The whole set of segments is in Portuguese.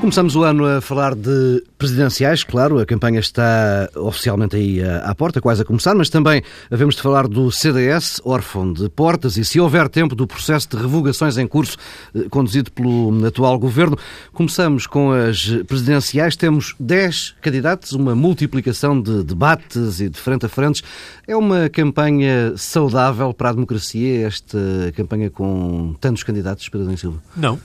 Começamos o ano a falar de presidenciais, claro, a campanha está oficialmente aí à porta, quase a começar, mas também havemos de falar do CDS, órfão de Portas, e se houver tempo do processo de revogações em curso conduzido pelo atual governo. Começamos com as presidenciais, temos 10 candidatos, uma multiplicação de debates e de frente a frentes. É uma campanha saudável para a democracia, esta campanha com tantos candidatos, Pedro Silva? Não.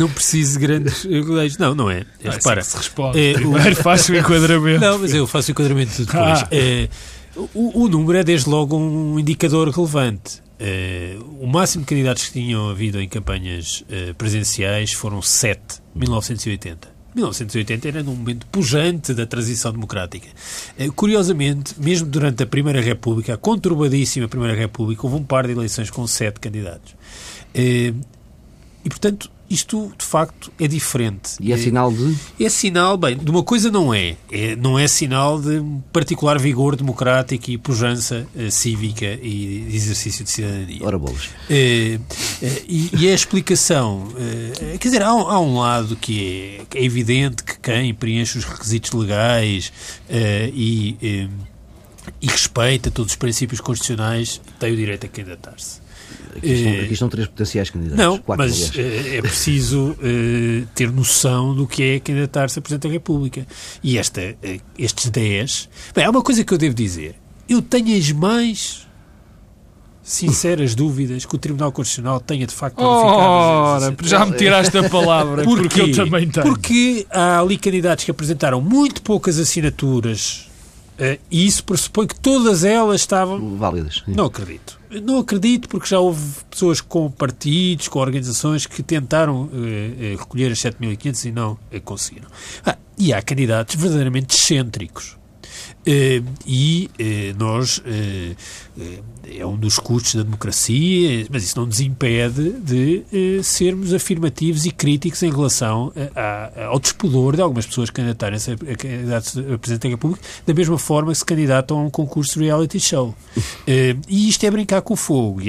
Não preciso de grandes leis. Não é. Repara, se responde. Primeiro faço o enquadramento. Não, mas eu faço o enquadramento depois. O número é desde logo um indicador relevante. O máximo de candidatos que tinham havido em campanhas presenciais foram 7, 1980. 1980 era num momento pujante da transição democrática. Curiosamente, mesmo durante a Primeira República, a conturbadíssima Primeira República, houve um par de eleições com 7 candidatos. E, portanto, isto, de facto, é diferente. E é sinal de? É sinal, bem, de uma coisa não é. Não é sinal de particular vigor democrático e pujança cívica e de exercício de cidadania. Ora, bolos. E a explicação... quer dizer, há um lado que é evidente que quem preenche os requisitos legais e respeita todos os princípios constitucionais tem o direito a candidatar-se. Aqui estão 3 potenciais candidatos. Não, 4, mas é preciso ter noção do que é candidatar-se a Presidente da República. E estes 10... Bem, há uma coisa que eu devo dizer. Eu tenho as mais sinceras dúvidas que o Tribunal Constitucional tenha, de facto, qualificado. Já me tiraste a palavra, porque eu também tenho. Porque há ali candidatos que apresentaram muito poucas assinaturas e isso pressupõe que todas elas estavam... válidas. Sim. Não acredito. Não acredito, porque já houve pessoas com partidos, com organizações que tentaram recolher as 7.500 e não conseguiram. E há candidatos verdadeiramente excêntricos. É um dos custos da democracia, mas isso não nos impede de sermos afirmativos e críticos em relação ao despudor de algumas pessoas candidatarem-se a candidatos a Presidente da República, da mesma forma que se candidatam a um concurso de reality show. E isto é brincar com o fogo,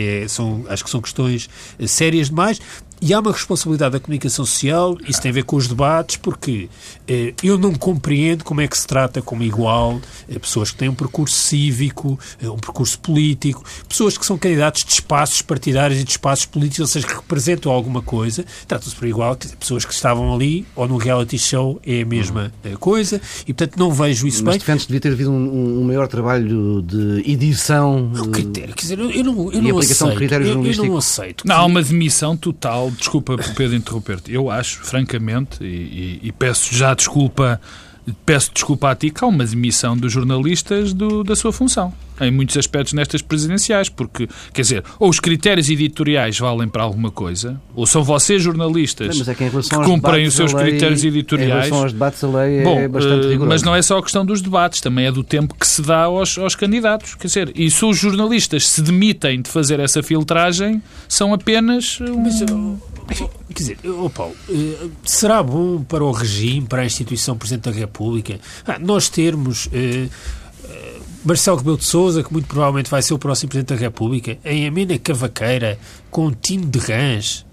acho que são questões sérias demais. E há uma responsabilidade da comunicação social, isso tem a ver com os debates, porque eu não compreendo como é que se trata como igual pessoas que têm um percurso cívico, um percurso político, pessoas que são candidatos de espaços partidários e de espaços políticos, ou seja, que representam alguma coisa, tratam-se por igual, pessoas que estavam ali, ou num reality show é a mesma coisa, e portanto não vejo isso. Mas bem. Mas defendes devia ter havido um maior trabalho de edição... Não, critério, quer dizer, eu não aceito. Não, há uma demissão total. Desculpa, Pedro, interromper-te. Eu acho, francamente, e peço já desculpa, peço desculpa a ti, que há uma demissão dos jornalistas da sua função, em muitos aspectos nestas presidenciais, porque, quer dizer, ou os critérios editoriais valem para alguma coisa, ou são vocês, jornalistas, não, mas é que cumprem os seus critérios editoriais. Em relação aos debates, a lei é bastante rigorosa. Mas não é só a questão dos debates, também é do tempo que se dá aos candidatos. Quer dizer, e se os jornalistas se demitem de fazer essa filtragem, são apenas... Quer dizer, Paulo, será bom para o regime, para a instituição Presidente da República, nós termos... Marcelo Rebelo de Sousa, que muito provavelmente vai ser o próximo Presidente da República, em amena cavaqueira, com um time de rãs,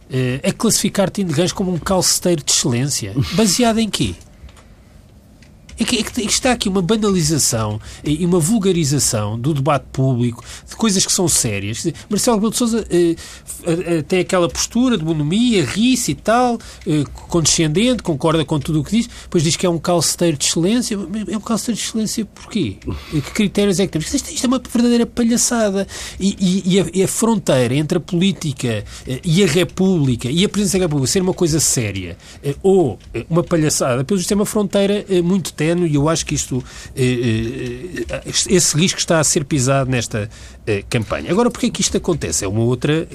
a classificar time de rãs como um calceteiro de excelência. Baseado em quê? É que está aqui uma banalização e uma vulgarização do debate público, de coisas que são sérias. Quer dizer, Marcelo Rebelo de Sousa tem aquela postura de bonomia, ri-se e tal, condescendente, concorda com tudo o que diz, depois diz que é um calceteiro de excelência. É um calceteiro de excelência porquê? Que critérios é que temos? Isto é uma verdadeira palhaçada. E a fronteira entre a política e a República, e a Presidência da República ser uma coisa séria ou uma palhaçada, pelo visto é uma fronteira muito técnica. E eu acho que esse risco está a ser pisado nesta campanha. Agora, porque é que isto acontece? É uma outra...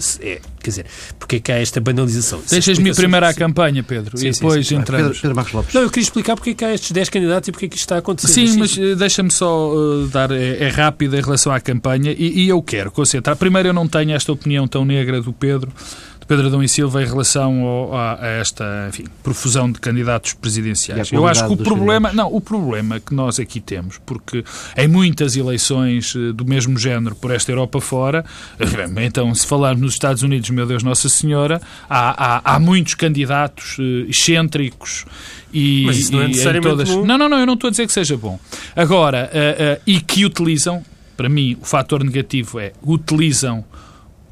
quer dizer, porque é que há esta banalização? Deixas-me primeiro à campanha, Pedro, sim, e depois entramos. Pedro Marcos Lopes. Não, eu queria explicar porque é que há estes 10 candidatos e porque é que isto está a acontecer. Sim, mas deixa-me só dar... É rápido em relação à campanha e eu quero concentrar. Primeiro, eu não tenho esta opinião tão negra do Pedro Pedro Adão e Silva em relação a esta, enfim, profusão de candidatos presidenciais. Eu acho que o problema que nós aqui temos, porque em muitas eleições do mesmo género por esta Europa fora, então se falarmos nos Estados Unidos, meu Deus Nossa Senhora, há muitos candidatos excêntricos. Mas isso não é necessariamente bom. Não, eu não estou a dizer que seja bom. Agora, e que utilizam, para mim, o fator negativo é, utilizam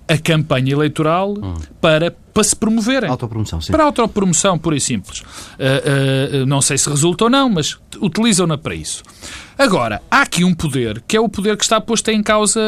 a campanha eleitoral para se promoverem. Autopromoção, sim. Para autopromoção, pura e simples. Não sei se resulta ou não, mas utilizam-na para isso. Agora, há aqui um poder, que é o poder que está posto em causa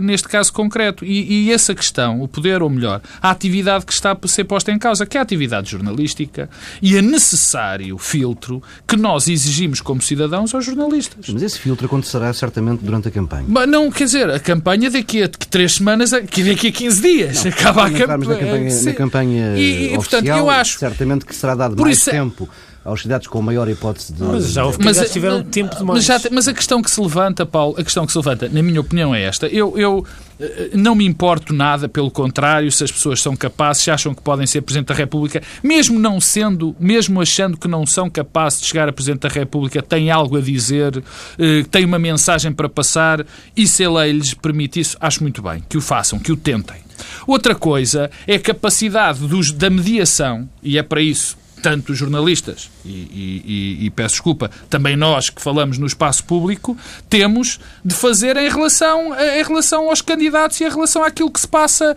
neste caso concreto. E essa questão, o poder, ou melhor, a atividade que está a ser posta em causa, que é a atividade jornalística, e é necessário filtro que nós exigimos como cidadãos aos jornalistas. Mas esse filtro acontecerá certamente durante a campanha. Mas não, quer dizer, a campanha daqui a 3 semanas, daqui a 15 dias, não, acaba a campanha. Na campanha oficial, portanto, eu acho, certamente que será dado mais tempo aos cidades com maior hipótese de... Mas a questão que se levanta, Paulo, na minha opinião, é esta. Eu não me importo nada, pelo contrário, se as pessoas são capazes, se acham que podem ser Presidente da República, mesmo achando que não são capazes de chegar a Presidente da República, têm algo a dizer, têm uma mensagem para passar, e se a lei lhes permite isso, acho muito bem, que o façam, que o tentem. Outra coisa é a capacidade da mediação, e é para isso tanto os jornalistas, e peço desculpa, também nós que falamos no espaço público, temos de fazer em relação aos candidatos e em relação àquilo que se passa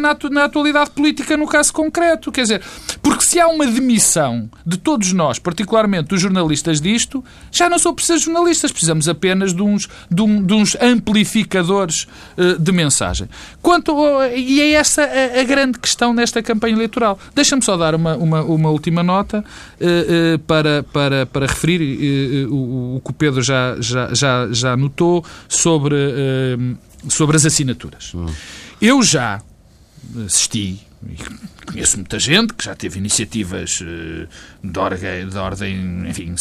na atualidade política, no caso concreto. Quer dizer, porque se há uma demissão de todos nós, particularmente dos jornalistas disto, já não só precisamos de jornalistas, precisamos apenas de uns amplificadores de mensagem. E é essa a grande questão nesta campanha eleitoral. Deixa-me só dar uma última nota para referir o que o Pedro já notou sobre as assinaturas. Eu já assisti, conheço muita gente que já teve iniciativas de ordem, enfim,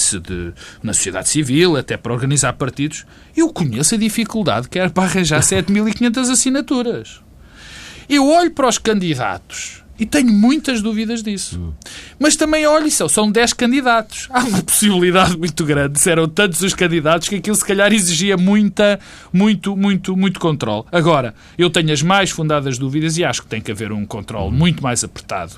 na sociedade civil, até para organizar partidos. Eu conheço a dificuldade que era para arranjar 7.500 assinaturas. Eu olho para os candidatos e tenho muitas dúvidas disso. Mas também, olha, são 10 candidatos. Há uma possibilidade muito grande. Eram tantos os candidatos que aquilo se calhar exigia muito controle. Agora, eu tenho as mais fundadas dúvidas e acho que tem que haver um controle muito mais apertado.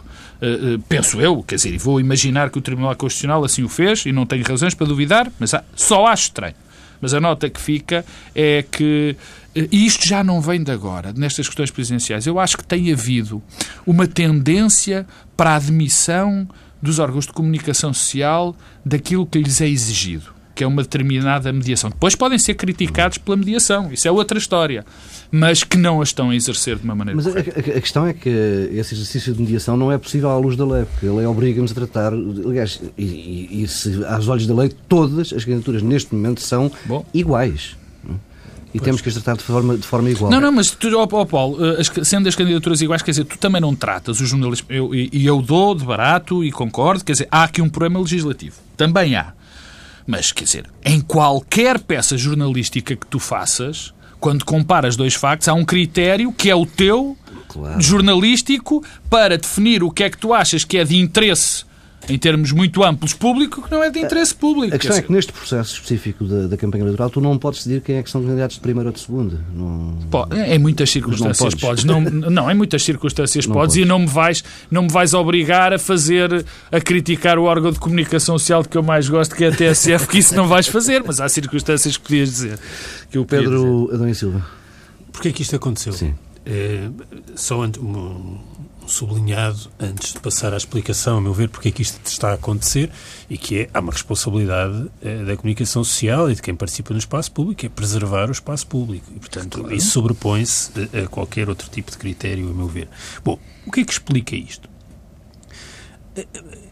Penso eu, quer dizer, vou imaginar que o Tribunal Constitucional assim o fez e não tenho razões para duvidar, mas só acho estranho. Mas a nota que fica é que, e isto já não vem de agora, nestas questões presidenciais, eu acho que tem havido uma tendência para a admissão dos órgãos de comunicação social daquilo que lhes é exigido, que é uma determinada mediação. Depois podem ser criticados pela mediação, isso é outra história, mas que não a estão a exercer de uma maneira correta. Mas a questão é que esse exercício de mediação não é possível à luz da lei, porque a lei obriga-nos a tratar, aliás, e se aos olhos da lei, todas as candidaturas neste momento são iguais. E temos que as tratar de forma igual. Não, mas tu, Paulo, sendo as candidaturas iguais, quer dizer, tu também não tratas os jornalistas, eu dou de barato e concordo, quer dizer, há aqui um problema legislativo, também há. Mas, quer dizer, em qualquer peça jornalística que tu faças, quando comparas dois factos, há um critério que é o teu, claro, jornalístico, para definir o que é que tu achas que é de interesse, em termos muito amplos, público, que não é de interesse público. A questão é que neste processo específico da campanha eleitoral, tu não podes decidir quem é que são candidatos de primeira ou de segunda. Em muitas circunstâncias podes. Não, em muitas circunstâncias podes e não me vais obrigar a fazer, a criticar o órgão de comunicação social que eu mais gosto, que é a TSF, que isso não vais fazer, mas há circunstâncias que podias dizer. Que eu Pedro Adão e Silva. Porquê é que isto aconteceu? Sim. Só sublinhado, antes de passar à explicação, a meu ver, porque é que isto está a acontecer e que há uma responsabilidade da comunicação social e de quem participa no espaço público, é preservar o espaço público. E, portanto, claro, isso sobrepõe-se a qualquer outro tipo de critério, a meu ver. Bom, o que é que explica isto?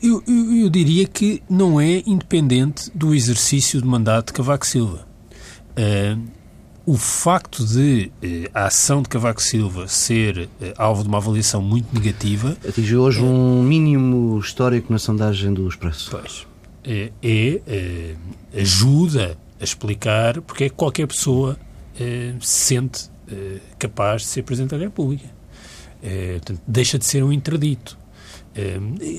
Eu diria que não é independente do exercício de mandato de Cavaco Silva. O facto de a ação de Cavaco Silva ser alvo de uma avaliação muito negativa... Atingiu hoje um mínimo histórico na sondagem do Expresso. Pois. Ajuda a explicar porque é que qualquer pessoa se sente capaz de ser Presidente da República. Portanto, deixa de ser um interdito.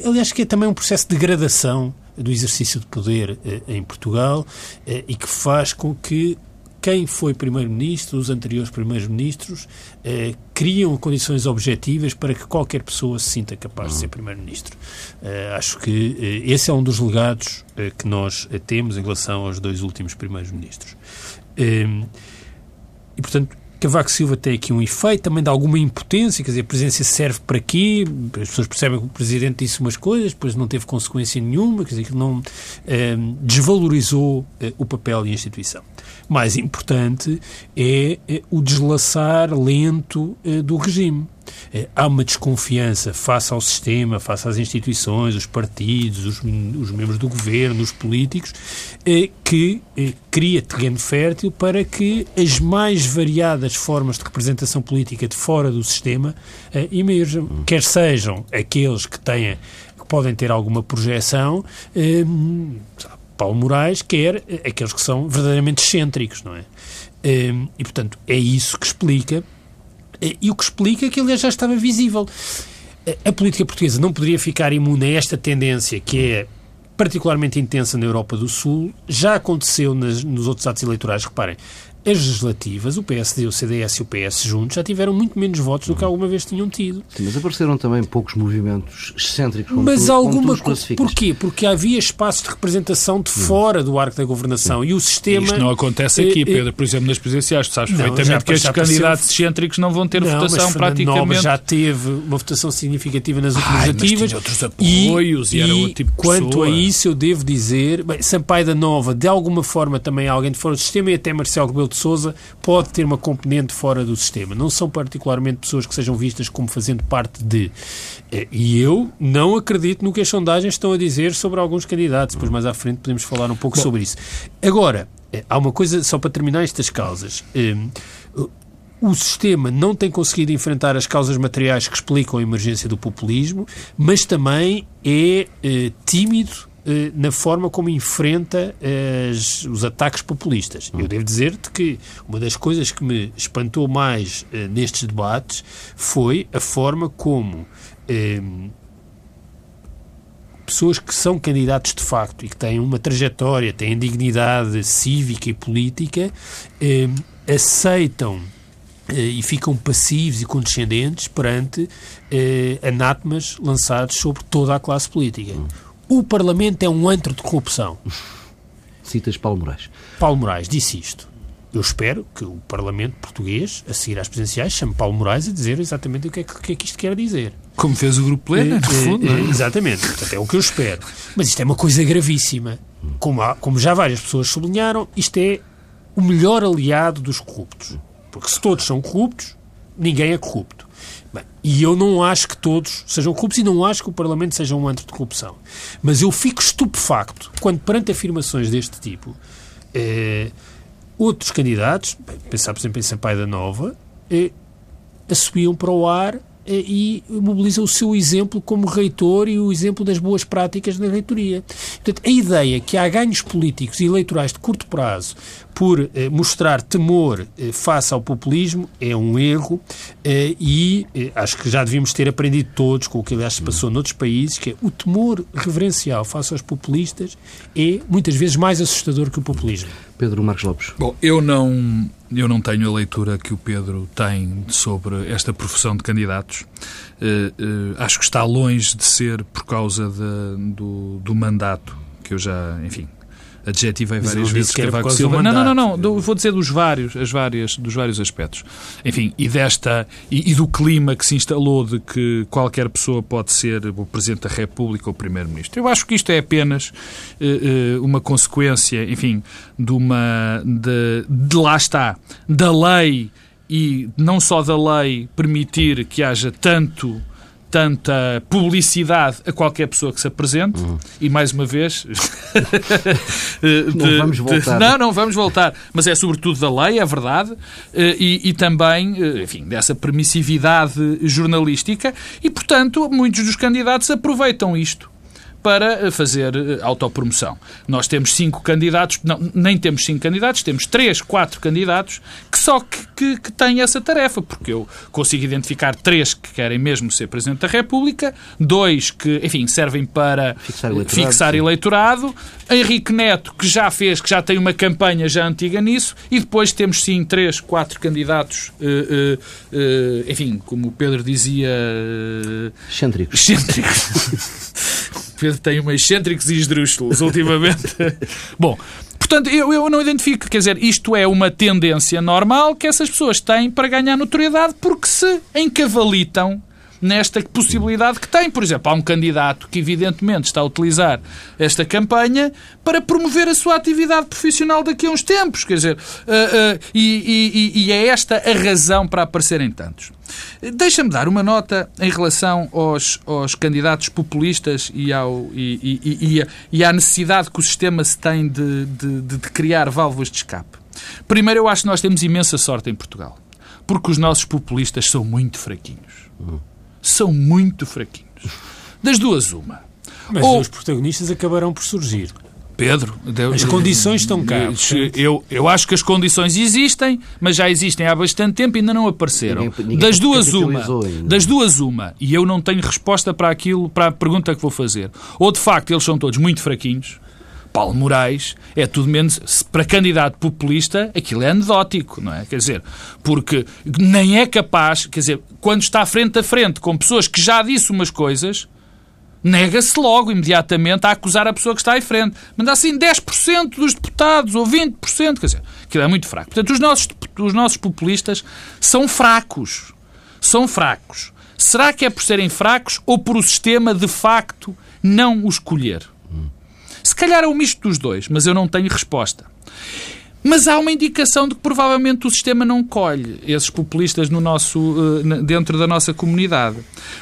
Aliás, que é também um processo de gradação do exercício de poder em Portugal e que faz com que quem foi primeiro-ministro, os anteriores primeiros-ministros, criam condições objetivas para que qualquer pessoa se sinta capaz de ser primeiro-ministro. Acho que esse é um dos legados que nós temos em relação aos dois últimos primeiros-ministros. E, portanto, Cavaco Silva tem aqui um efeito também de alguma impotência, quer dizer, a presidência serve para quê? As pessoas percebem que o presidente disse umas coisas, depois não teve consequência nenhuma, quer dizer, que não desvalorizou o papel e a instituição. Mais importante é o deslaçar lento do regime. Há uma desconfiança face ao sistema, face às instituições, os partidos, os membros do governo, os políticos, que cria terreno fértil para que as mais variadas formas de representação política de fora do sistema emerjam, quer sejam aqueles que podem ter alguma projeção, Paulo Morais, quer aqueles que são verdadeiramente excêntricos, não é? E, portanto, é isso que explica. E o que explica que, aliás, já estava visível. A política portuguesa não poderia ficar imune a esta tendência que é particularmente intensa na Europa do Sul. Já aconteceu nos outros atos eleitorais. Reparem, as legislativas, o PSD, o CDS e o PS juntos, já tiveram muito menos votos do que alguma vez tinham tido. Sim, mas apareceram também poucos movimentos excêntricos, Porquê? Porque havia espaços de representação de fora do arco da governação e o sistema... E isto não acontece aqui, Pedro, por exemplo, nas presidenciais. Tu sabes perfeitamente que estes candidatos excêntricos não vão ter votação praticamente. Nova já teve uma votação significativa nas últimas legislativas. Mas tinha outros apoios e era outro tipo de quanto pessoa. A isso eu devo dizer, Sampaio da Nóvoa, de alguma forma também alguém de fora do sistema e até Marcelo Rebelo de Sousa pode ter uma componente fora do sistema. Não são particularmente pessoas que sejam vistas como fazendo parte de... E eu não acredito no que as sondagens estão a dizer sobre alguns candidatos. Depois, mais à frente, podemos falar um pouco sobre isso. Agora, há uma coisa, só para terminar estas causas. O sistema não tem conseguido enfrentar as causas materiais que explicam a emergência do populismo, mas também é tímido na forma como enfrenta os ataques populistas. Eu devo dizer-te que uma das coisas que me espantou mais nestes debates foi a forma como pessoas que são candidatos de facto e que têm uma trajetória, têm dignidade cívica e política, aceitam e ficam passivos e condescendentes perante anátemas lançados sobre toda a classe política. O Parlamento é um antro de corrupção. Citas Paulo Morais. Paulo Morais disse isto. Eu espero que o Parlamento português, a seguir às presidenciais, chame Paulo Morais a dizer exatamente o que é que isto quer dizer. Como fez o Grupo Plena, no fundo. Não é? Exatamente. Portanto, é o que eu espero. Mas isto é uma coisa gravíssima. Como já várias pessoas sublinharam, isto é o melhor aliado dos corruptos. Porque se todos são corruptos, ninguém é corrupto. Bem, e eu não acho que todos sejam corruptos e não acho que o Parlamento seja um antro de corrupção. Mas eu fico estupefacto quando, perante afirmações deste tipo, outros candidatos, pensar por exemplo em Sampaio da Nóvoa, assobiam para o ar e mobilizam o seu exemplo como reitor e o exemplo das boas práticas na reitoria. Portanto, a ideia que há ganhos políticos e eleitorais de curto prazo por mostrar temor face ao populismo é um erro e acho que já devíamos ter aprendido todos com o que aliás se passou noutros países, que é o temor reverencial face aos populistas é muitas vezes mais assustador que o populismo. Pedro Marcos Lopes. Bom, eu não tenho a leitura que o Pedro tem sobre esta profissão de candidatos. Acho que está longe de ser por causa do mandato que eu já, enfim... adjetivei várias vezes Cavaco Silva. Não, vou dizer dos vários aspectos. Enfim, e desta e do clima que se instalou de que qualquer pessoa pode ser o Presidente da República ou o Primeiro-Ministro. Eu acho que isto é apenas uma consequência, enfim, da lei e não só da lei permitir que haja tanta publicidade a qualquer pessoa que se apresente e, mais uma vez... Não vamos voltar. Mas é sobretudo da lei, é verdade, e também, enfim, dessa permissividade jornalística e, portanto, muitos dos candidatos aproveitam isto para fazer autopromoção. Nós temos 5 candidatos, não, nem temos 5 candidatos, temos 3, 4 candidatos que só que têm essa tarefa, porque eu consigo identificar 3 que querem mesmo ser Presidente da República, 2 que, enfim, servem para fixar eleitorado, Henrique Neto, que já fez, que já tem uma campanha já antiga nisso, e depois temos, sim, 3, 4 candidatos, enfim, como o Pedro dizia... Excêntricos. Pedro tem uma excêntricos e esdrúxulos ultimamente. Bom, portanto, eu não identifico, quer dizer, isto é uma tendência normal que essas pessoas têm para ganhar notoriedade porque se encavalitam nesta possibilidade que tem. Por exemplo, há um candidato que evidentemente está a utilizar esta campanha para promover a sua atividade profissional daqui a uns tempos, quer dizer, e é esta a razão para aparecerem tantos. Deixa-me dar uma nota em relação aos candidatos populistas e à necessidade que o sistema se tem de criar válvulas de escape. Primeiro, eu acho que nós temos imensa sorte em Portugal, porque os nossos populistas são muito fraquinhos. São muito fraquinhos. Das duas, uma. Mas os protagonistas acabarão por surgir. Pedro, as condições estão cá. Eu acho que as condições existem, mas já existem há bastante tempo e ainda não apareceram. Ninguém das duas, uma. E eu não tenho resposta para aquilo, para a pergunta que vou fazer. Ou, de facto, eles são todos muito fraquinhos. Paulo Morais é tudo menos... Para candidato populista, aquilo é anedótico, não é? Quer dizer, porque nem é capaz... Quer dizer, quando está frente a frente com pessoas que já disse umas coisas, nega-se logo, imediatamente, a acusar a pessoa que está em frente. Mas assim, 10% dos deputados ou 20%, quer dizer, aquilo é muito fraco. Portanto, os nossos populistas são fracos. São fracos. Será que é por serem fracos ou por o sistema, de facto, não os escolher? Se calhar é um misto dos dois, mas eu não tenho resposta. Mas há uma indicação de que provavelmente o sistema não colhe esses populistas dentro da nossa comunidade.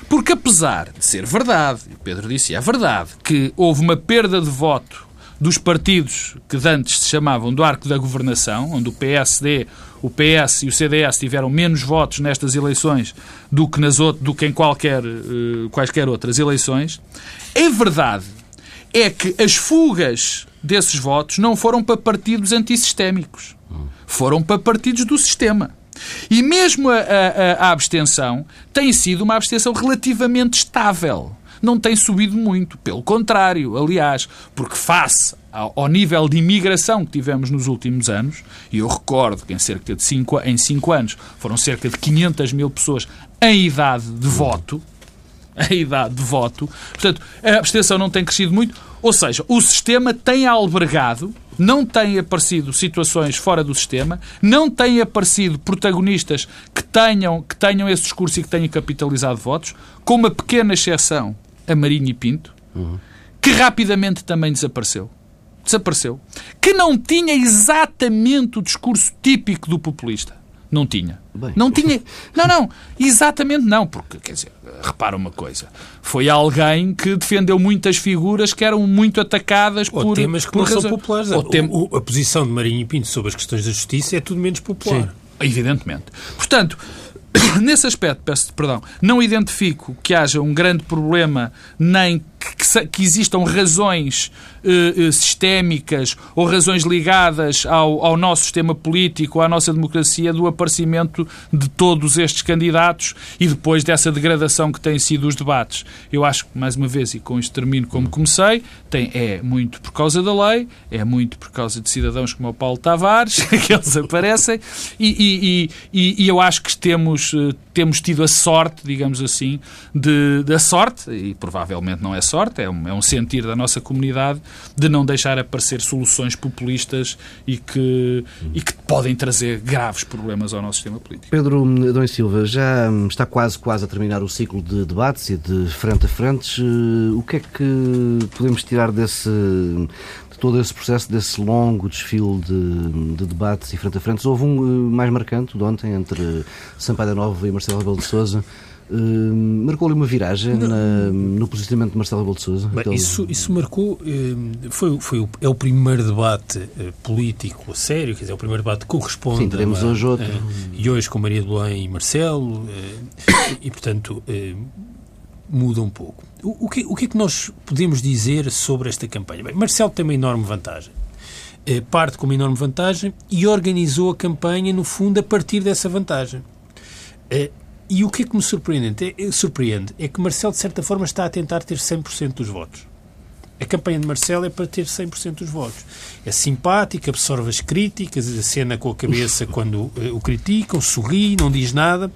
Porque apesar de ser verdade, o Pedro disse, é verdade, que houve uma perda de voto dos partidos que antes se chamavam do arco da governação, onde o PSD, o PS e o CDS tiveram menos votos nestas eleições do que em quaisquer outras eleições, é verdade é que as fugas desses votos não foram para partidos antissistémicos. Foram para partidos do sistema. E mesmo a abstenção tem sido uma abstenção relativamente estável. Não tem subido muito. Pelo contrário, aliás, porque face ao nível de imigração que tivemos nos últimos anos, e eu recordo que em 5 anos foram cerca de 500 mil pessoas em idade de voto, portanto, a abstenção não tem crescido muito, ou seja, o sistema tem albergado, não têm aparecido situações fora do sistema, não têm aparecido protagonistas que tenham esse discurso e que tenham capitalizado votos, com uma pequena exceção, a Marinho e Pinto, que rapidamente também desapareceu, que não tinha exatamente o discurso típico do populista. Não tinha. Bem. Não tinha. Não. Exatamente não. Porque, quer dizer, repara uma coisa. Foi alguém que defendeu muitas figuras que eram muito atacadas por temas que não são populares. A posição de Marinho e Pinto sobre as questões da justiça é tudo menos popular. Sim. Evidentemente. Portanto, nesse aspecto, peço perdão, não identifico que haja um grande problema nem que existam razões sistémicas ou razões ligadas ao nosso sistema político, à nossa democracia, do aparecimento de todos estes candidatos e depois dessa degradação que têm sido os debates. Eu acho que, mais uma vez, e com isto termino como comecei, é muito por causa da lei, é muito por causa de cidadãos como o Paulo Tavares, que eles aparecem, e eu acho que temos tido a sorte, digamos assim, da sorte, e provavelmente não é sorte, é um sentir da nossa comunidade, de não deixar aparecer soluções populistas e que podem trazer graves problemas ao nosso sistema político. Pedro Adão e Silva, já está quase a terminar o ciclo de debates e de frente a frentes. O que é que podemos tirar de todo esse processo, desse longo desfile de debates e frente a frentes? Houve um mais marcante, de ontem, entre Sampaio da Nóvoa e Marcelo Rebelo de Sousa. Marcou-lhe uma viragem no posicionamento de Marcelo Rebelo de Sousa? Bem, isso marcou... É o primeiro debate político sério, quer dizer, é o primeiro debate que corresponde... Sim, teremos hoje outro. E hoje com Maria de Belém e Marcelo, e portanto... muda um pouco. O que é que nós podemos dizer sobre esta campanha? Bem, Marcelo tem uma enorme vantagem. Parte com uma enorme vantagem e organizou a campanha, no fundo, a partir dessa vantagem. E o que é que me surpreende é que Marcelo, de certa forma, está a tentar ter 100% dos votos. A campanha de Marcelo é para ter 100% dos votos. É simpático, absorve as críticas, acena com a cabeça quando o criticam, sorri, não diz nada.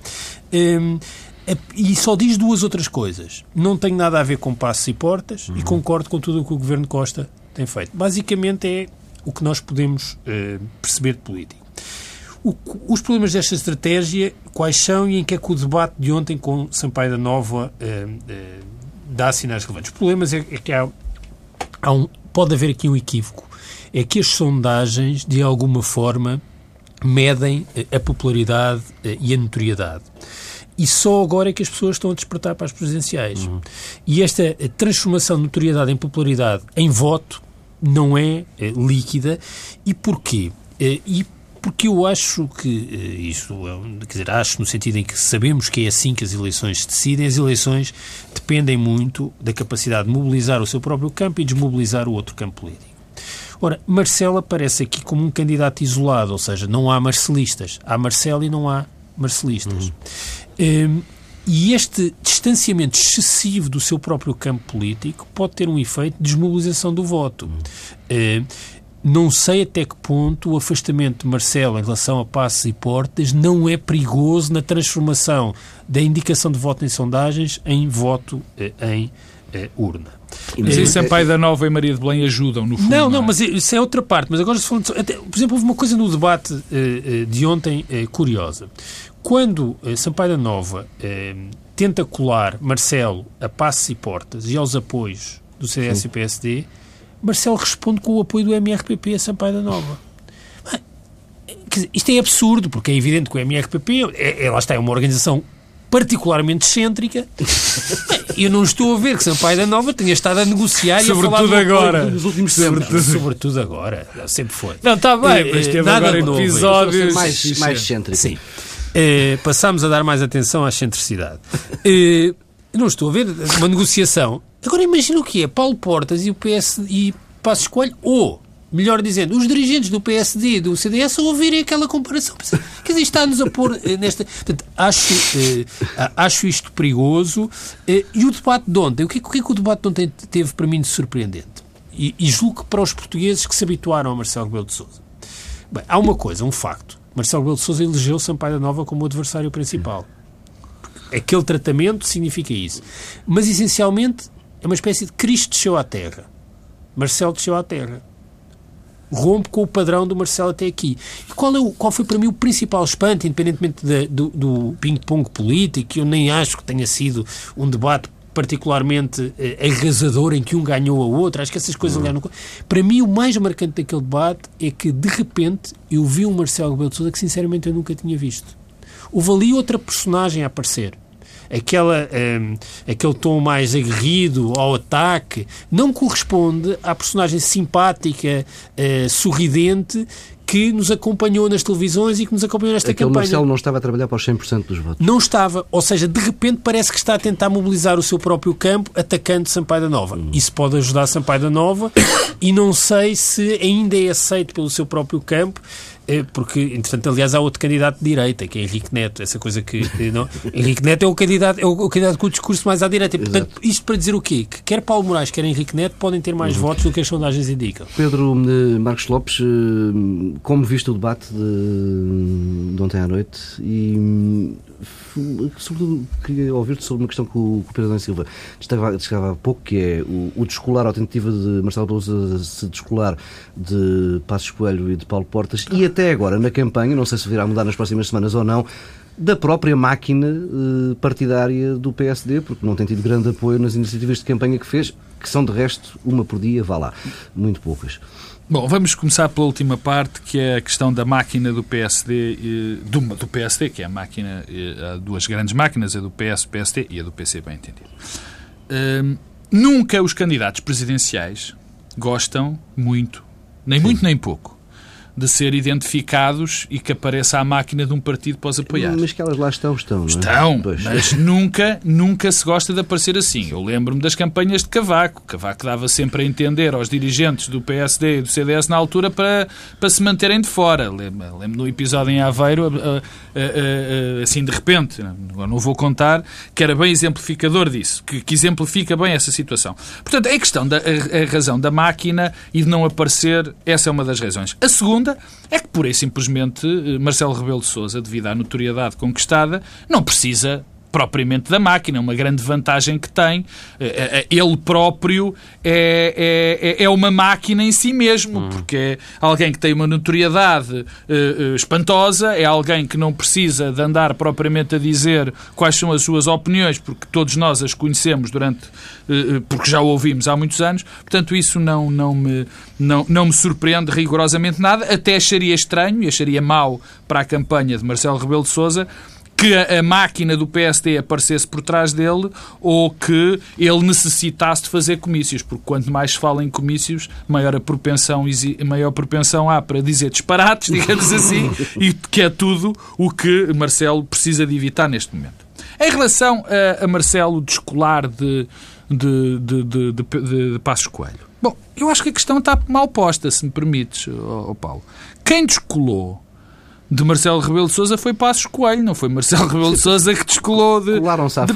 E só diz duas outras coisas. Não tenho nada a ver com Passos e Portas e concordo com tudo o que o Governo Costa tem feito. Basicamente é o que nós podemos perceber de político. Os problemas desta estratégia, quais são e em que é que o debate de ontem com Sampaio da Nóvoa dá sinais relevantes? Os problemas é que pode haver aqui um equívoco. É que as sondagens, de alguma forma, medem a popularidade e a notoriedade. E só agora é que as pessoas estão a despertar para as presidenciais. E esta transformação de notoriedade em popularidade em voto não é líquida. E porquê? Porque eu acho que, acho no sentido em que sabemos que é assim que as eleições se decidem, as eleições dependem muito da capacidade de mobilizar o seu próprio campo e desmobilizar o outro campo político. Ora, Marcelo aparece aqui como um candidato isolado, ou seja, não há marcelistas. Há Marcelo e não há marcelistas. E este distanciamento excessivo do seu próprio campo político pode ter um efeito de desmobilização do voto. Não sei até que ponto o afastamento de Marcelo em relação a Passos e Portas não é perigoso na transformação da indicação de voto em sondagens em voto em urna. Mas em Sampaio da Nóvoa e Maria de Belém ajudam, no fundo. Não, mas isso é outra parte. Mas agora, por exemplo, houve uma coisa no debate de ontem curiosa. Quando Sampaio da Nóvoa tenta colar Marcelo a Passos e Portas e aos apoios do CDS e PSD, Marcelo responde com o apoio do MRPP a Sampaio da Nóvoa. Isto é absurdo, porque é evidente que o MRPP, lá está, é uma organização particularmente excêntrica. Eu não estou a ver que Sampaio da Nóvoa tenha estado a negociar sobretudo e a falar nos últimos tempos. Sobretudo agora. Sempre foi. Não, está bem, mas teve agora episódios mais excêntricos. Sim. Passámos a dar mais atenção à excentricidade. Não estou a ver uma negociação. Agora imagina o que é Paulo Portas e o PS e Passos Coelho, ou, melhor dizendo, os dirigentes do PSD e do CDS a ouvirem aquela comparação. Quer dizer, está-nos a pôr nesta... Portanto, acho isto perigoso. E o debate de ontem, o que é que o debate de ontem teve para mim de surpreendente? E julgo que para os portugueses que se habituaram a Marcelo Rebelo de Sousa. Bem, há uma coisa, um facto. Marcelo Rebelo de Sousa elegeu Sampaio da Nóvoa como o adversário principal. Aquele tratamento significa isso. Mas, essencialmente... é uma espécie de Cristo desceu à terra. Marcelo desceu à terra. Rompe com o padrão do Marcelo até aqui. E qual foi para mim o principal espanto, independentemente do ping-pong político, eu nem acho que tenha sido um debate particularmente arrasador em que um ganhou a outro. Acho que essas coisas... Não... Para mim, o mais marcante daquele debate é que, de repente, eu vi um Marcelo Rebelo de Sousa que, sinceramente, eu nunca tinha visto. Houve ali outra personagem a aparecer. Aquele tom mais aguerrido ao ataque não corresponde à personagem simpática, sorridente, que nos acompanhou nas televisões e que nos acompanhou nesta campanha. Marcelo não estava a trabalhar para os 100% dos votos. Não estava. Ou seja, de repente parece que está a tentar mobilizar o seu próprio campo atacando Sampaio da Nóvoa. Isso pode ajudar Sampaio da Nóvoa e não sei se ainda é aceito pelo seu próprio campo. Porque, entretanto, aliás, há outro candidato de direita, que é Henrique Neto, essa coisa que... Não, Henrique Neto é o candidato com o discurso mais à direita. E, portanto, isto para dizer o quê? Que quer Paulo Morais, quer Henrique Neto, podem ter mais votos do que as sondagens indicam. Pedro Marcos Lopes, como viste o debate de ontem à noite, e sobretudo queria ouvir-te sobre uma questão que o Pedro Adão Silva destacava há pouco, que é o descolar, a tentativa de Marcelo Rebelo de Sousa se descolar de Passos Coelho e de Paulo Portas, e até agora na campanha, não sei se virá mudar nas próximas semanas ou não, da própria máquina partidária do PSD, porque não tem tido grande apoio nas iniciativas de campanha que fez, que são de resto uma por dia, vá lá, muito poucas. Bom, vamos começar pela última parte, que é a questão da máquina do PSD, do PSD, que é a máquina, há duas grandes máquinas, a do PS, do PSD e a do PC, bem entendido. Nunca os candidatos presidenciais gostam muito, nem pouco, de ser identificados e que apareça à máquina de um partido para os apoiar. Mas que elas lá estão, estão, não é? Estão, mas nunca se gosta de aparecer assim. Eu lembro-me das campanhas de Cavaco. Cavaco dava sempre a entender aos dirigentes do PSD e do CDS na altura para se manterem de fora. Lembro-me no episódio em Aveiro, assim de repente, agora não vou contar, que era bem exemplificador disso, que exemplifica bem essa situação. Portanto, é questão a razão da máquina e de não aparecer, essa é uma das razões. A segunda é que, pura e simplesmente, Marcelo Rebelo de Sousa, devido à notoriedade conquistada, não precisa propriamente da máquina. Uma grande vantagem que tem, ele próprio é uma máquina em si mesmo, porque é alguém que tem uma notoriedade espantosa, é alguém que não precisa de andar propriamente a dizer quais são as suas opiniões, porque todos nós as conhecemos porque já o ouvimos há muitos anos. Portanto, isso não me surpreende rigorosamente nada. Até acharia estranho e acharia mau para a campanha de Marcelo Rebelo de Sousa que a máquina do PSD aparecesse por trás dele ou que ele necessitasse de fazer comícios, porque quanto mais se fala em comícios, maior propensão há para dizer disparates, digamos assim, e que é tudo o que Marcelo precisa de evitar neste momento. Em relação a Marcelo descolar de Passos Coelho, bom, eu acho que a questão está mal posta, se me permites, Paulo. Quem descolou de Marcelo Rebelo de Sousa foi Passos Coelho, não foi Marcelo Rebelo de Sousa que descolou de Passos.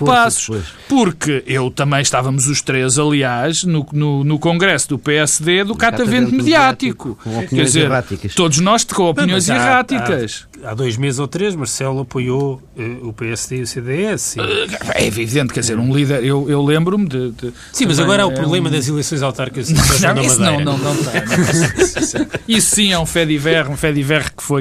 Depois. Porque eu também, estávamos os três, aliás, no Congresso do PSD do catavento mediático. Com opiniões, quer dizer, erráticas. Todos nós com opiniões erráticas. Há 2 meses ou 3, Marcelo apoiou o PSD e o CDS. É evidente, quer dizer, um líder... Eu lembro-me de... Sim, mas agora há o problema das eleições autárquicas. Não, isso não tem. Isso sim é um fediver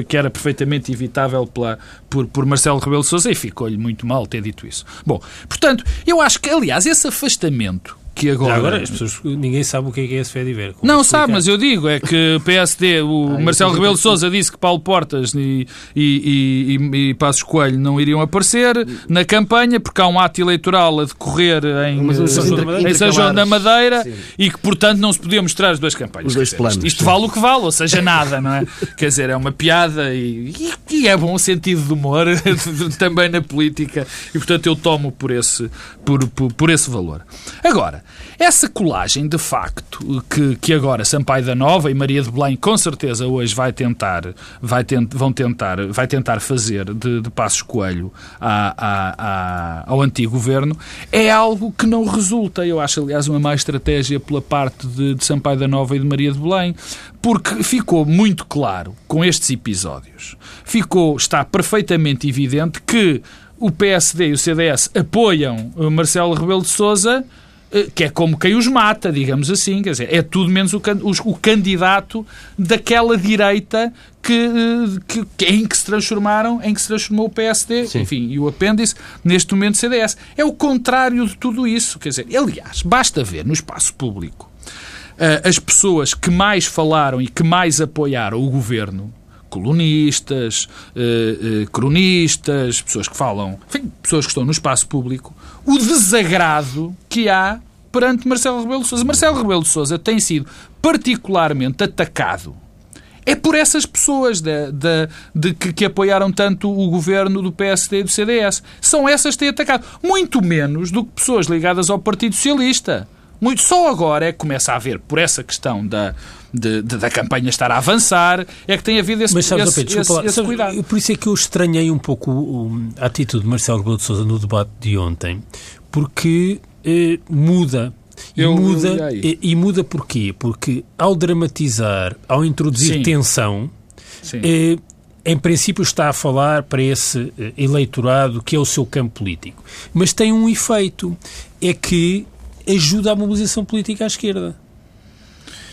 que era perfeitamente evitável por Marcelo Rebelo de Sousa, e ficou-lhe muito mal ter dito isso. Bom, portanto, eu acho que, aliás, esse afastamento que agora as pessoas, ninguém sabe o que é esse fediver. Não sabe, mas eu digo, é que PSD, o Marcelo Rebelo de Sousa disse que Paulo Portas e Passos Coelho não iriam aparecer na campanha, porque há um ato eleitoral a decorrer em São João da Madeira, sim, e que, portanto, não se podia mostrar as duas campanhas. Os dois planos, isto vale o que vale, ou seja, nada, não é? Quer dizer, é uma piada e é bom o sentido de humor também na política, e, portanto, eu tomo por esse valor. Agora, essa colagem, de facto, que agora Sampaio da Nóvoa e Maria de Belém, com certeza, hoje vai tentar fazer de Passos Coelho ao antigo governo, é algo que não resulta. Eu acho, aliás, uma má estratégia pela parte de Sampaio da Nóvoa e de Maria de Belém, porque ficou muito claro, com estes episódios, está perfeitamente evidente que o PSD e o CDS apoiam Marcelo Rebelo de Sousa, que é como quem os mata, digamos assim, quer dizer, é tudo menos o candidato daquela direita em que se transformou o PSD, sim, enfim, e o apêndice, neste momento, CDS. É o contrário de tudo isso, quer dizer, aliás, basta ver no espaço público as pessoas que mais falaram e que mais apoiaram o governo, colunistas, cronistas, pessoas que falam, enfim, pessoas que estão no espaço público, o desagrado que há perante Marcelo Rebelo de Sousa. Marcelo Rebelo de Sousa tem sido particularmente atacado. É por essas pessoas que apoiaram tanto o governo do PSD e do CDS. São essas que têm atacado. Muito menos do que pessoas ligadas ao Partido Socialista. Muito, só agora é que começa a haver, por essa questão da campanha estar a avançar, é que tem havido esse cuidado. Por isso é que eu estranhei um pouco a atitude de Marcelo Rebelo de Sousa no debate de ontem, porque muda porquê? Porque ao dramatizar, ao introduzir, sim, tensão, sim, em princípio está a falar para esse eleitorado que é o seu campo político. Mas tem um efeito, é que ajuda a mobilização política à esquerda.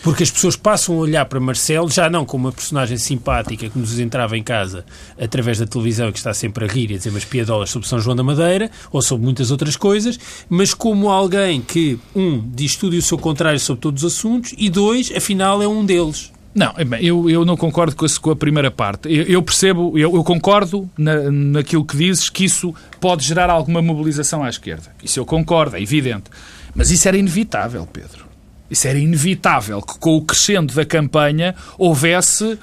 Porque as pessoas passam a olhar para Marcelo, já não como uma personagem simpática que nos entrava em casa através da televisão e que está sempre a rir e a dizer umas piadolas sobre São João da Madeira ou sobre muitas outras coisas, mas como alguém que, diz tudo e o seu contrário sobre todos os assuntos e, 2, afinal é um deles. Não, eu não concordo com a primeira parte. Eu percebo, eu concordo naquilo que dizes, que isso pode gerar alguma mobilização à esquerda. Isso eu concordo, é evidente. Mas isso era inevitável, Pedro. isso era inevitável que com o crescendo da campanha houvesse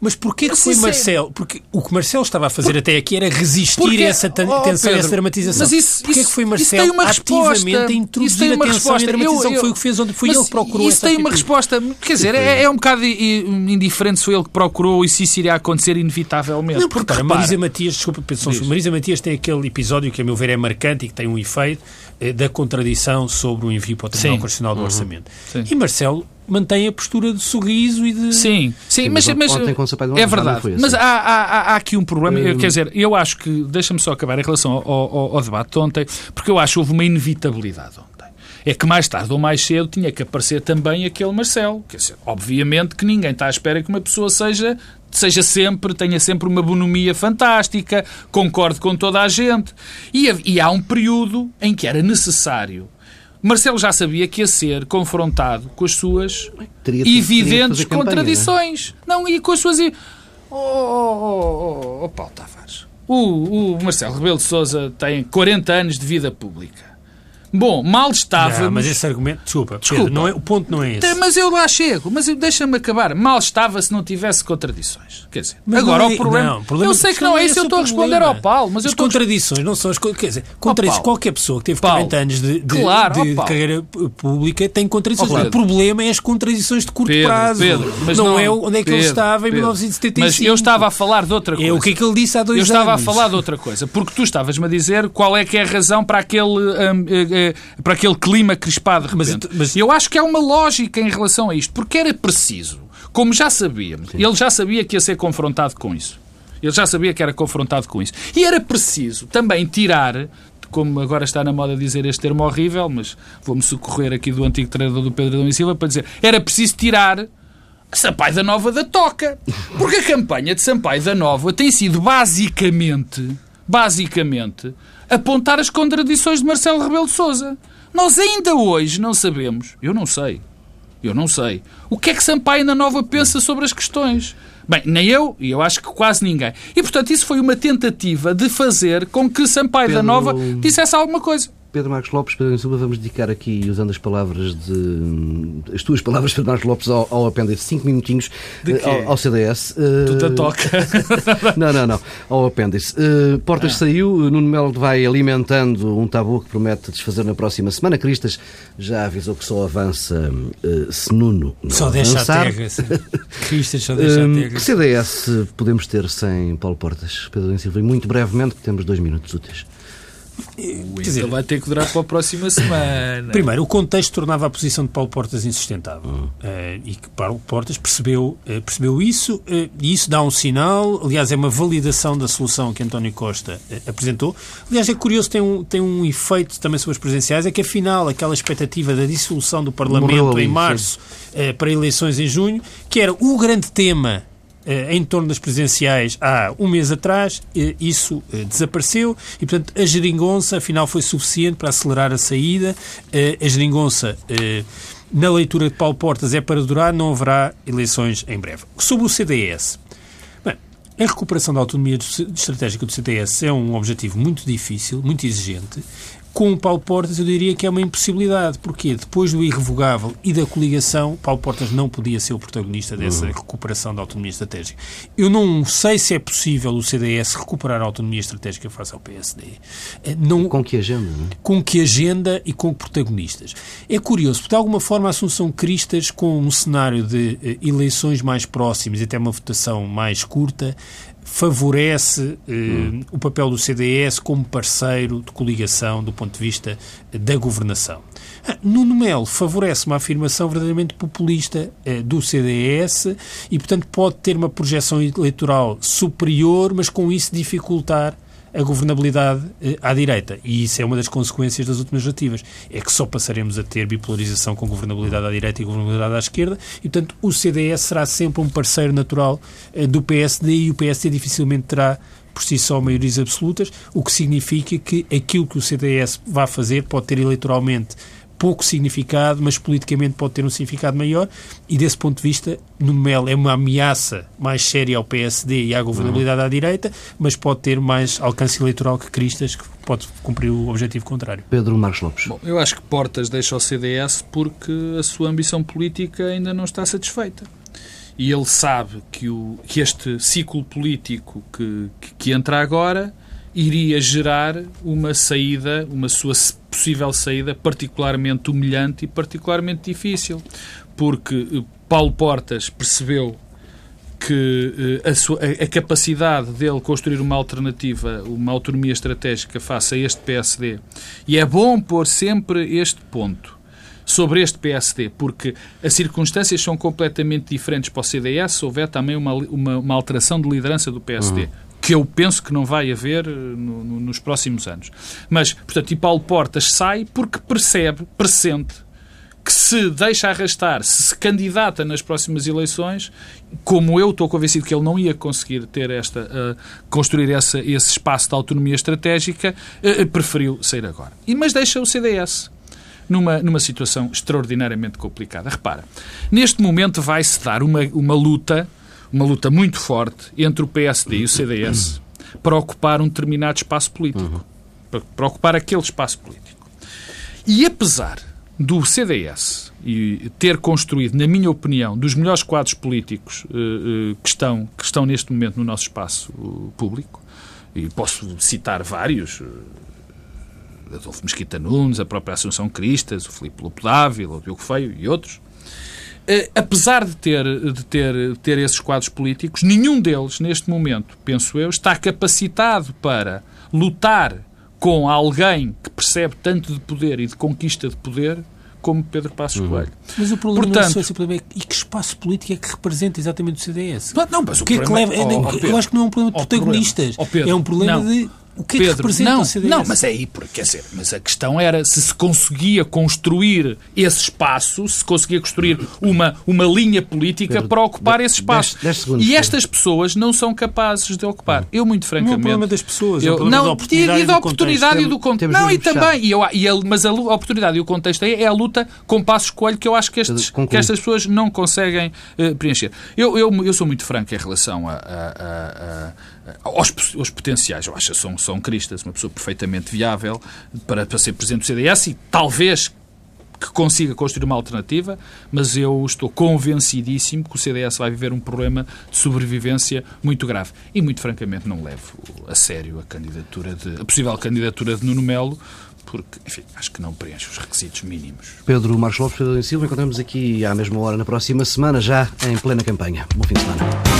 Mas porquê que foi Marcelo? Porque o que Marcelo estava a fazer até aqui era resistir a essa tensão e essa dramatização. Mas porquê que foi Marcelo ativamente a introduzir a tensão e a dramatização que foi o que fez, onde foi ele que procurou isso tem uma resposta, quer dizer, é um bocado indiferente se foi ele que procurou e se isso iria acontecer inevitavelmente. Não, porque repara, Marisa Matias, Marisa Matias tem aquele episódio que a meu ver é marcante e que tem um efeito da contradição sobre o envio para o Tribunal Constitucional do Orçamento. Sim. E Marcelo mantém a postura de sorriso e de... Sim, mas é verdade. Assim. Mas há aqui um problema. Quer dizer, eu acho que... Deixa-me só acabar em relação ao debate de ontem, porque eu acho que houve uma inevitabilidade ontem. É que mais tarde ou mais cedo tinha que aparecer também aquele Marcelo. Quer dizer, obviamente que ninguém está à espera que uma pessoa tenha sempre uma bonomia fantástica, concorde com toda a gente. E há um período em que era necessário. Marcelo já sabia que ia ser confrontado com as suas evidentes contradições. Campanha, não, e com as suas... Paulo Tavares, o Marcelo Rebelo de Sousa tem 40 anos de vida pública. Bom, mal estávamos... Não, mas esse argumento... Desculpa. Pedro, o ponto não é esse. Mas eu lá chego. Mas deixa-me acabar. Mal estava se não tivesse contradições. Quer dizer, mas agora o problema... Eu sei que não é isso, eu estou a responder ao Paulo, mas as contradições não são as coisas... Quer dizer, qualquer pessoa que teve 40 anos de carreira pública tem contradições. O problema é as contradições de curto prazo. Mas não é onde é que ele estava em 1975. Mas eu estava a falar de outra coisa. É o que é que ele disse há 2 anos. Eu estava a falar de outra coisa. Porque tu estavas-me a dizer qual é que é a razão para aquele clima crispado de repente. Mas eu acho que há uma lógica em relação a isto, porque era preciso, como já sabíamos, ele já sabia que ia ser confrontado com isso. Ele já sabia que era confrontado com isso. E era preciso também tirar, como agora está na moda dizer este termo horrível, mas vou-me socorrer aqui do antigo treinador do Pedro Adão e Silva para dizer, era preciso tirar Sampaio da Nóvoa da toca. Porque a campanha de Sampaio da Nóvoa tem sido basicamente apontar as contradições de Marcelo Rebelo de Sousa. Nós ainda hoje não sabemos, eu não sei, o que é que Sampaio da Nóvoa pensa sobre as questões. Bem, nem eu, e eu acho que quase ninguém. E, portanto, isso foi uma tentativa de fazer com que Sampaio da Nóvoa dissesse alguma coisa. Pedro Marcos Lopes, Pedro Silva, vamos dedicar aqui, usando as tuas palavras, Pedro Marcos Lopes, ao apêndice, 5 minutinhos ao CDS. Tuta toca. Não, ao apêndice. Portas saiu, Nuno Melo vai alimentando um tabu que promete desfazer na próxima semana. Cristas já avisou que só avança se Nuno não só avançar. Deixa a terra. Cristas só deixa a terra. Que CDS podemos ter sem Paulo Portas, Pedro Silva? E muito brevemente, que temos 2 minutos úteis. Quer dizer, ele vai ter que durar para a próxima semana. Primeiro, o contexto tornava a posição de Paulo Portas insustentável. E que Paulo Portas percebeu isso, e isso dá um sinal. Aliás, é uma validação da solução que António Costa apresentou. Aliás, é curioso, tem um efeito também sobre as presidenciais, é que afinal aquela expectativa da dissolução do Parlamento em março para eleições em junho, que era o grande tema em torno das presidenciais há um mês atrás, isso desapareceu e, portanto, a geringonça afinal foi suficiente para acelerar a saída. A geringonça, na leitura de Paulo Portas, é para durar, não haverá eleições em breve. Sobre o CDS, bem, a recuperação da autonomia estratégica do CDS é um objetivo muito difícil, muito exigente. Com o Paulo Portas, eu diria que é uma impossibilidade. Porquê? Depois do irrevogável e da coligação, Paulo Portas não podia ser o protagonista dessa recuperação da autonomia estratégica. Eu não sei se é possível o CDS recuperar a autonomia estratégica face ao PSD. Não... Com que agenda? Não é? Com que agenda e com que protagonistas. É curioso, porque de alguma forma a Assunção Cristas, com um cenário de eleições mais próximas e até uma votação mais curta, favorece o papel do CDS como parceiro de coligação do ponto de vista da governação. Nuno Melo favorece uma afirmação verdadeiramente populista do CDS e, portanto, pode ter uma projeção eleitoral superior, mas com isso dificultar a governabilidade à direita. E isso é uma das consequências das últimas legislativas. É que só passaremos a ter bipolarização com governabilidade à direita e governabilidade à esquerda e, portanto, o CDS será sempre um parceiro natural do PSD e o PSD dificilmente terá por si só maiorias absolutas, o que significa que aquilo que o CDS vai fazer pode ter eleitoralmente pouco significado, mas politicamente pode ter um significado maior, e desse ponto de vista, Nuno Melo é uma ameaça mais séria ao PSD e à governabilidade à direita, mas pode ter mais alcance eleitoral que Cristas, que pode cumprir o objetivo contrário. Pedro Marcos Lopes. Bom, eu acho que Portas deixa o CDS porque a sua ambição política ainda não está satisfeita. E ele sabe que este ciclo político que entra agora iria gerar uma saída, uma sua possível saída particularmente humilhante e particularmente difícil, porque Paulo Portas percebeu que a capacidade dele construir uma alternativa, uma autonomia estratégica face a este PSD, e é bom pôr sempre este ponto sobre este PSD, porque as circunstâncias são completamente diferentes para o CDS, se houver também uma alteração de liderança do PSD, que eu penso que não vai haver nos próximos anos. Mas, portanto, e Paulo Portas sai porque pressente que se deixa arrastar, se candidata nas próximas eleições, como eu estou convencido que ele não ia conseguir ter construir esse espaço de autonomia estratégica, preferiu sair agora. Mas deixa o CDS numa situação extraordinariamente complicada. Repara, neste momento vai-se dar uma luta muito forte entre o PSD e o CDS para ocupar um determinado espaço político, para ocupar aquele espaço político. E apesar do CDS e ter construído, na minha opinião, dos melhores quadros políticos que estão neste momento no nosso espaço público, e posso citar vários, Adolfo Mesquita Nunes, a própria Assunção Cristas, o Filipe Lopo Dávila, o Diogo Feio e outros, apesar de ter esses quadros políticos, nenhum deles, neste momento, penso eu, está capacitado para lutar com alguém que percebe tanto de poder e de conquista de poder como Pedro Passos Coelho. Mas o problema, portanto, não é e que espaço político é que representa exatamente o CDS? Não, mas o que problema... eu acho que não é um problema de protagonistas. É um problema de... O que Pedro, é que representa o CDS? Não, mas é aí, porque, quer dizer, mas a questão era se se conseguia construir esse espaço, se conseguia construir uma linha política, Pedro, para ocupar esse espaço. 10 segundos, e estas pessoas não são capazes de ocupar. Eu, muito francamente... Não é um problema das pessoas, é um problema da oportunidade e do contexto. Não, e também, mas a oportunidade e o contexto é a luta com Passos Coelho que eu acho que estas pessoas não conseguem preencher. Eu sou muito franco em relação aos potenciais, eu acho que são Cristas, uma pessoa perfeitamente viável para ser presidente do CDS e talvez que consiga construir uma alternativa, mas eu estou convencidíssimo que o CDS vai viver um problema de sobrevivência muito grave. E, muito francamente, não levo a sério a possível candidatura de Nuno Melo, porque, enfim, acho que não preenche os requisitos mínimos. Pedro Marcos Lopes, Pedro Silva, encontramos aqui à mesma hora na próxima semana, já em plena campanha. Bom fim de semana.